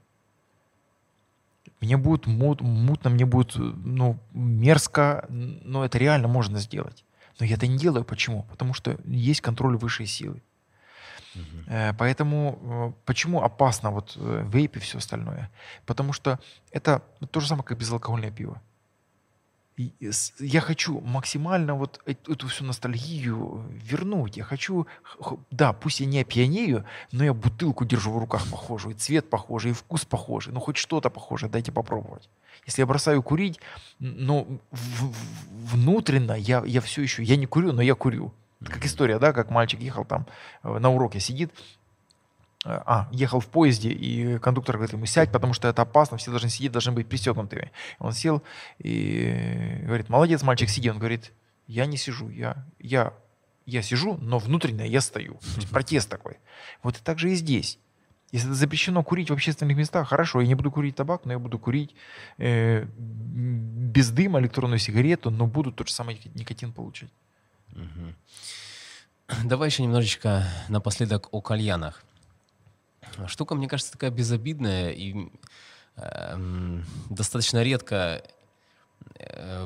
Мне будет мутно, мне будет, ну, мерзко, но это реально можно сделать. Но я это не делаю. Почему? Потому что есть контроль высшей силы. Поэтому почему опасно вот вейп и все остальное? Потому что это то же самое, как безалкогольное пиво. И я хочу максимально вот эту всю ностальгию вернуть. Я хочу, да, пусть я не опьянею, но я бутылку держу в руках похожую, и цвет похожий, и вкус похожий, ну хоть что-то похожее, дайте попробовать. Если я бросаю курить, ну внутренно я все еще, я не курю, но я курю. Как история, да, как мальчик ехал там на уроке, сидит, ехал в поезде, и кондуктор говорит ему, сядь, потому что это опасно, все должны сидеть, должны быть пристегнутыми. Он сел и говорит, молодец, мальчик, сиди. Он говорит, я не сижу, я сижу, но внутренне я стою. То есть протест такой. Вот и так же и здесь. Если это запрещено курить в общественных местах, хорошо, я не буду курить табак, но я буду курить без дыма электронную сигарету, но буду тот же самый никотин получать. Давай еще немножечко напоследок о кальянах. Штука, мне кажется, такая безобидная и достаточно редко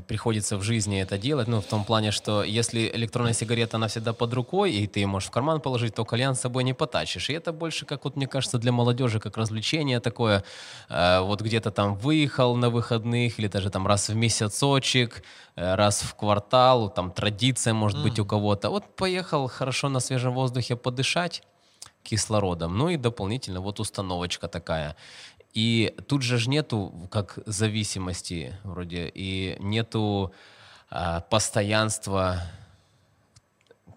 приходится в жизни это делать, ну, в том плане, что если электронная сигарета, она всегда под рукой, и ты можешь в карман положить, то кальян с собой не потащишь. И это больше, как вот, мне кажется, для молодежи, как развлечение такое, вот где-то там выехал на выходных, или даже там раз в месяцочек, раз в квартал, там традиция, может быть, у кого-то. Вот поехал хорошо на свежем воздухе подышать кислородом, ну и дополнительно вот установочка такая. И тут же ж нету как зависимости вроде, и нету постоянства.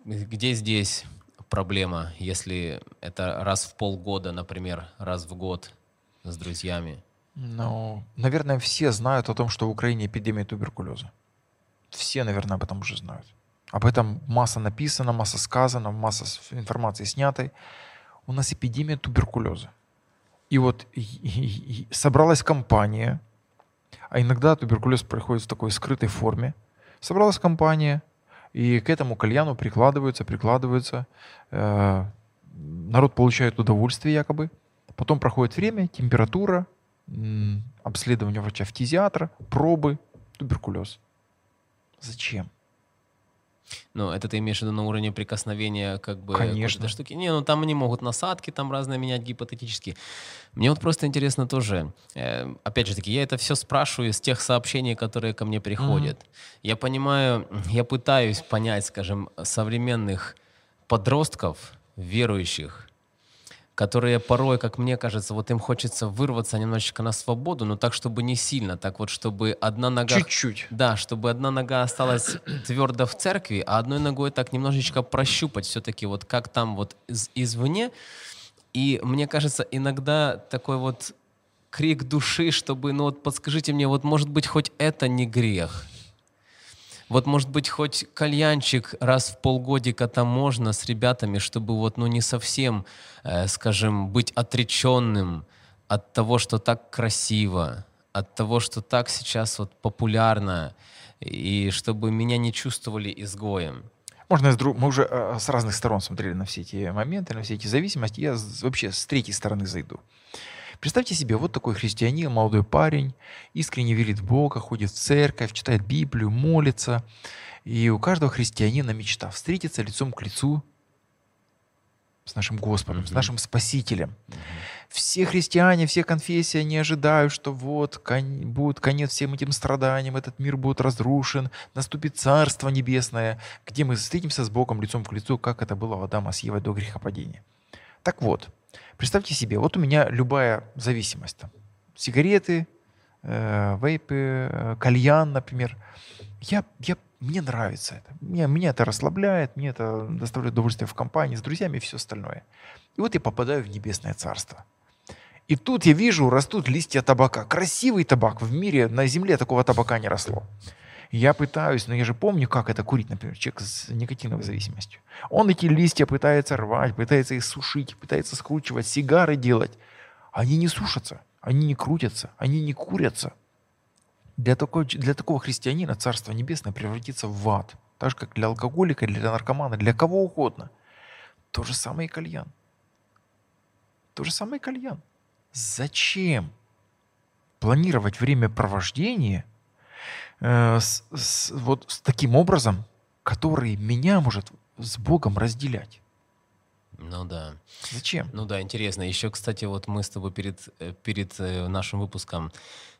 Где здесь проблема, если это раз в полгода, например, раз в год с друзьями? Ну, наверное, все знают о том, что в Украине эпидемия туберкулеза. Все, наверное, об этом уже знают. Об этом масса написано, масса сказано, масса информации снятой. У нас эпидемия туберкулеза. И вот собралась компания, а иногда туберкулез происходит в такой скрытой форме. Собралась компания, и к этому кальяну прикладываются. Народ получает удовольствие якобы. Потом проходит время, температура, обследование врача-фтизиатра, пробы, туберкулез. Зачем? Ну, это ты имеешь в виду на уровне прикосновения как бы какой-то штуки? Не, ну там они могут насадки там разные менять гипотетически. Мне вот просто интересно тоже, опять же таки, я это все спрашиваю из тех сообщений, которые ко мне приходят. Я понимаю, я пытаюсь понять, скажем, современных подростков, верующих, которые порой, как мне кажется, вот им хочется вырваться немножечко на свободу, но так, чтобы не сильно, так вот, чтобы одна нога... Чуть-чуть. Да, чтобы одна нога осталась твердо в церкви, а одной ногой так немножечко прощупать все-таки, вот как там вот извне. И мне кажется, иногда такой вот крик души, чтобы, ну вот подскажите мне, вот может быть хоть это не грех? Вот, может быть, хоть кальянчик раз в полгодика там можно с ребятами, чтобы вот, ну, не совсем, скажем, быть отреченным от того, что так красиво, от того, что так сейчас вот популярно, и чтобы меня не чувствовали изгоем. Можно мы уже с разных сторон смотрели на все эти моменты, на все эти зависимости. Я вообще с третьей стороны зайду. Представьте себе, вот такой христианин, молодой парень, искренне верит в Бога, ходит в церковь, читает Библию, молится. И у каждого христианина мечта встретиться лицом к лицу с нашим Господом, с нашим Спасителем. Все христиане, все конфессии не ожидают, что вот будет конец всем этим страданиям, этот мир будет разрушен, наступит Царство Небесное, где мы встретимся с Богом лицом к лицу, как это было у Адама с Евой до грехопадения. Так вот. Представьте себе, вот у меня любая зависимость, там, сигареты, вейпы, кальян, например. Мне нравится это, меня это расслабляет, мне это доставляет удовольствие в компании, с друзьями и все остальное. И вот я попадаю в небесное царство. И тут я вижу, растут листья табака. Красивый табак. В мире, на земле такого табака не росло. Я пытаюсь, но я же помню, как это курить, например, человек с никотиновой зависимостью. Он эти листья пытается рвать, пытается их сушить, пытается скручивать, сигары делать. Они не сушатся, они не крутятся, они не курятся. Для такого христианина Царство Небесное превратится в ад. Так же, как для алкоголика, для наркомана, для кого угодно. То же самое и кальян. То же самое и кальян. Зачем планировать времяпровождение с таким образом, который меня может с Богом разделять? Ну да. Зачем? Ну да, интересно. Еще, кстати, вот мы с тобой перед нашим выпуском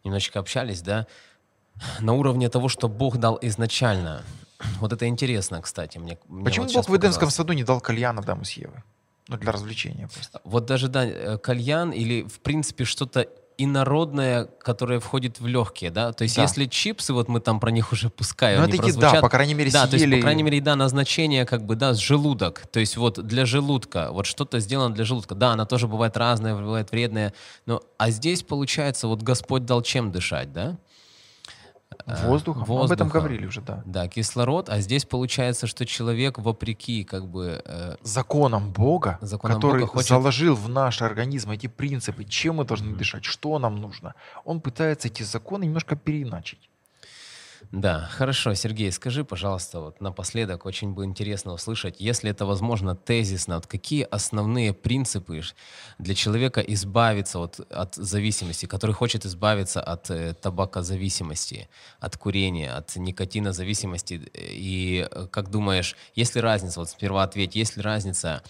немножечко общались, да, на уровне того, что Бог дал изначально. Вот это интересно, кстати. Почему вот Бог в Эдемском саду не дал кальян Адаму с Евой? Ну, для развлечения просто. Вот даже, да, кальян или, в принципе, что-то инородное, которое входит в легкие, да? То есть, да, если чипсы, вот мы там про них уже пускаем, они прозвучат. Да, по крайней мере, да, съели. То есть, по крайней мере, да, назначение как бы, да, с желудок. То есть, вот для желудка, вот что-то сделано для желудка. Да, она тоже бывает разная, бывает вредная. Но, а здесь, получается, вот Господь дал чем дышать, да? Воздухом. Об этом говорили уже, да. Да, кислород. А здесь получается, что человек вопреки как бы... законам Бога, который заложил в наш организм эти принципы, чем мы должны дышать, что нам нужно. Он пытается эти законы немножко переиначить. Да, хорошо, Сергей, скажи, пожалуйста, вот напоследок очень бы интересно услышать, если это возможно, тезисно, вот какие основные принципы для человека избавиться вот от зависимости, который хочет избавиться от табакозависимости, от курения, от никотинозависимости, и как думаешь, есть ли разница, вот сперва ответь, есть ли разница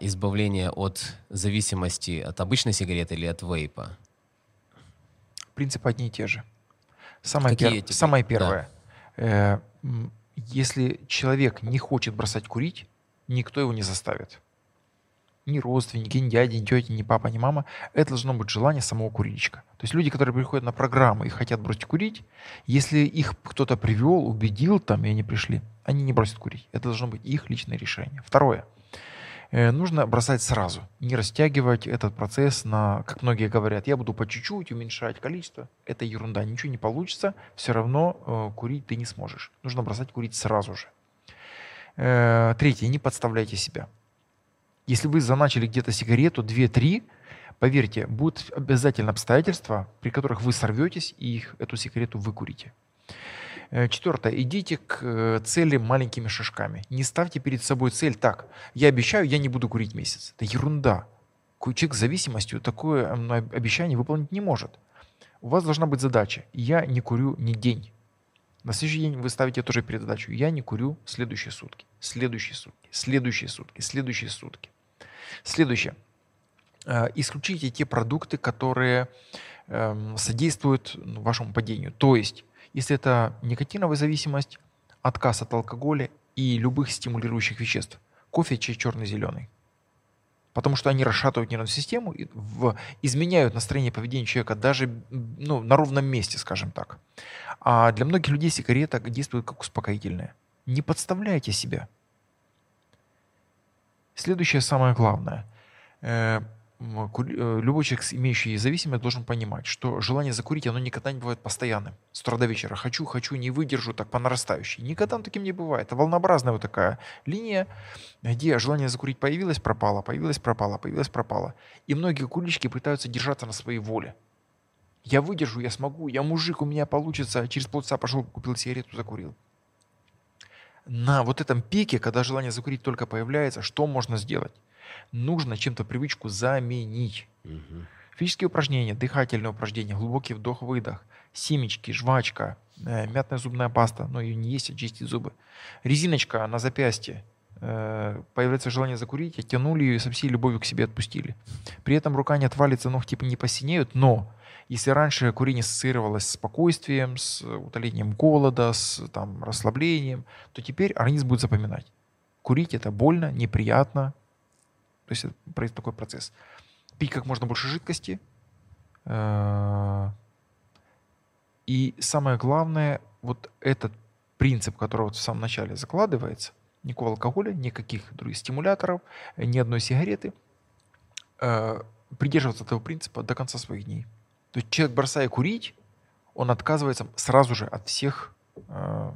избавления от зависимости от обычной сигареты или от вейпа? Принципы одни и те же. Самое первое. Да. Если человек не хочет бросать курить, никто его не заставит. Ни родственники, ни дядя, ни тетя, ни папа, ни мама. Это должно быть желание самого курильщика. То есть люди, которые приходят на программу и хотят бросить курить, если их кто-то привел, убедил там, и они пришли, они не бросят курить. Это должно быть их личное решение. Второе. Нужно бросать сразу, не растягивать этот процесс на, как многие говорят, я буду по чуть-чуть уменьшать количество. Это ерунда, ничего не получится, все равно курить ты не сможешь. Нужно бросать курить сразу же. Третье, не подставляйте себя. Если вы заначили где-то сигарету, 2-3, поверьте, будут обязательно обстоятельства, при которых вы сорветесь и эту сигарету выкурите. Четвертое. Идите к цели маленькими шажками. Не ставьте перед собой цель так. Я обещаю, я не буду курить месяц. Это ерунда. Человек с зависимостью такое обещание выполнить не может. У вас должна быть задача. Я не курю ни день. На следующий день вы ставите тоже передачу. Я не курю следующие сутки. Следующие сутки. Следующие сутки. Следующие сутки. Следующее. Исключите те продукты, которые содействуют вашему падению. То есть если это никотиновая зависимость, отказ от алкоголя и любых стимулирующих веществ. Кофе, чай черный, зеленый. Потому что они расшатывают нервную систему, и изменяют настроение поведения человека даже на ровном месте, скажем так. А для многих людей сигарета действует как успокоительное. Не подставляйте себя. Следующее, самое главное. Любой человек, имеющий зависимость, должен понимать, что желание закурить, оно никогда не бывает постоянным. С утра до вечера. Хочу, хочу, не выдержу, так по нарастающей. Никогда он таким не бывает. Это волнообразная вот такая линия, где желание закурить появилось, пропало, появилось, пропало, появилось, пропало. И многие курильщики пытаются держаться на своей воле. Я выдержу, я смогу, я мужик, у меня получится. Через полчаса пошел, купил сигарету, закурил. На вот этом пике, когда желание закурить только появляется, что можно сделать? Нужно чем-то привычку заменить. Угу. Физические упражнения, дыхательные упражнения, глубокий вдох-выдох, семечки, жвачка, мятная зубная паста, но ее не есть, а чистить зубы. Резиночка на запястье. Появляется желание закурить, оттянули ее и со всей любовью к себе отпустили. При этом рука не отвалится, ногти не посинеют, но если раньше курение ассоциировалось с спокойствием, с утолением голода, с расслаблением, то теперь организм будет запоминать. Курить это больно, неприятно. То есть это такой процесс. Пить как можно больше жидкости. И самое главное, вот этот принцип, который вот в самом начале закладывается, никакого алкоголя, никаких других стимуляторов, ни одной сигареты, придерживаться этого принципа до конца своих дней. То есть человек, бросая курить, он отказывается сразу же от всех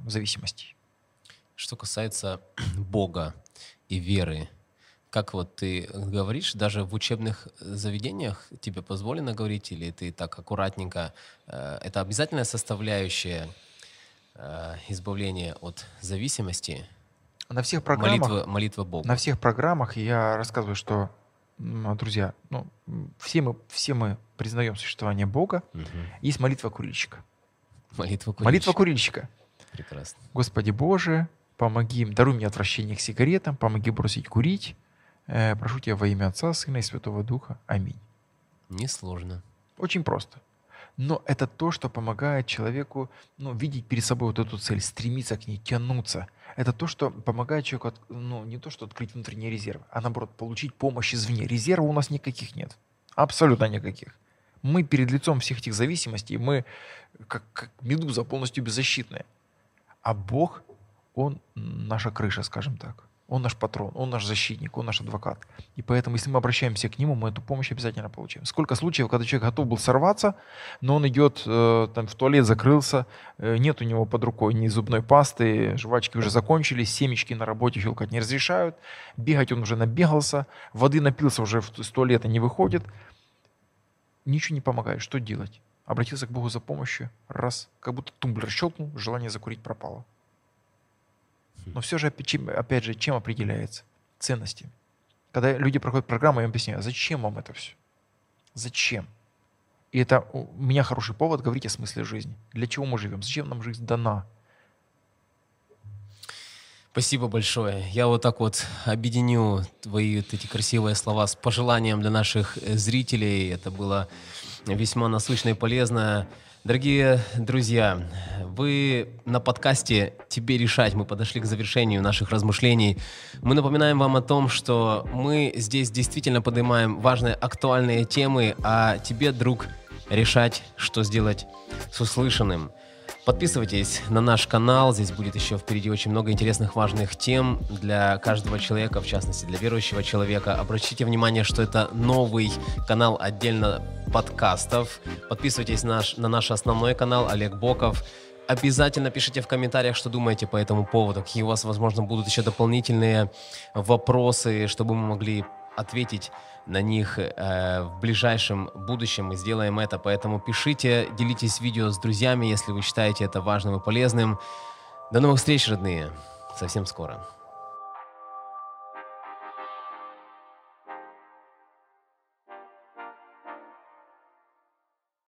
зависимостей. Что касается Бога и веры, как вот ты говоришь, даже в учебных заведениях тебе позволено говорить, или ты так аккуратненько? Это обязательная составляющая избавления от зависимости? На всех программах, молитва Богу. На всех программах я рассказываю, что, друзья, все мы признаем существование Бога. Угу. Есть молитва курильщика. Молитва курильщика. Прекрасно. Господи Боже, помоги им, даруй мне отвращение к сигаретам, помоги бросить курить. Прошу тебя во имя Отца, Сына и Святого Духа. Аминь. Несложно. Очень просто. Но это то, что помогает человеку видеть перед собой вот эту цель, стремиться к ней, тянуться. Это то, что помогает человеку не то, что открыть внутренние резервы, а наоборот, получить помощь извне. Резервов у нас никаких нет. Абсолютно никаких. Мы перед лицом всех этих зависимостей, мы как медуза полностью беззащитная. А Бог, Он наша крыша, скажем так. Он наш патрон, он наш защитник, он наш адвокат. И поэтому, если мы обращаемся к нему, мы эту помощь обязательно получим. Сколько случаев, когда человек готов был сорваться, но он идет, в туалет закрылся, нет у него под рукой ни зубной пасты, жвачки уже закончились, семечки на работе щелкать не разрешают, бегать он уже набегался, воды напился, уже из туалета не выходит. Ничего не помогает. Что делать? обратился к Богу за помощью, раз, как будто тумблер щелкнул, желание закурить пропало. Но все же, опять же, чем определяется? Ценности. Когда люди проходят программу, я им объясняю, зачем вам это все? Зачем? И это у меня хороший повод говорить о смысле жизни. Для чего мы живем? Зачем нам жизнь дана? Спасибо большое. Я вот так вот объединю твои вот эти красивые слова с пожеланием для наших зрителей. Это было весьма насущно и полезно. Дорогие друзья, вы на подкасте «Тебе решать». Мы подошли к завершению наших размышлений. Мы напоминаем вам о том, что мы здесь действительно поднимаем важные актуальные темы, а тебе, друг, решать, что сделать с услышанным. Подписывайтесь на наш канал, здесь будет еще впереди очень много интересных, важных тем для каждого человека, в частности для верующего человека. Обратите внимание, что это новый канал отдельно подкастов. Подписывайтесь на наш основной канал «Олег Боков». Обязательно пишите в комментариях, что думаете по этому поводу, какие у вас, возможно, будут еще дополнительные вопросы, чтобы мы могли ответить на них в ближайшем будущем. Мы сделаем это, поэтому пишите, делитесь видео с друзьями, если вы считаете это важным и полезным. До новых встреч, родные, совсем скоро.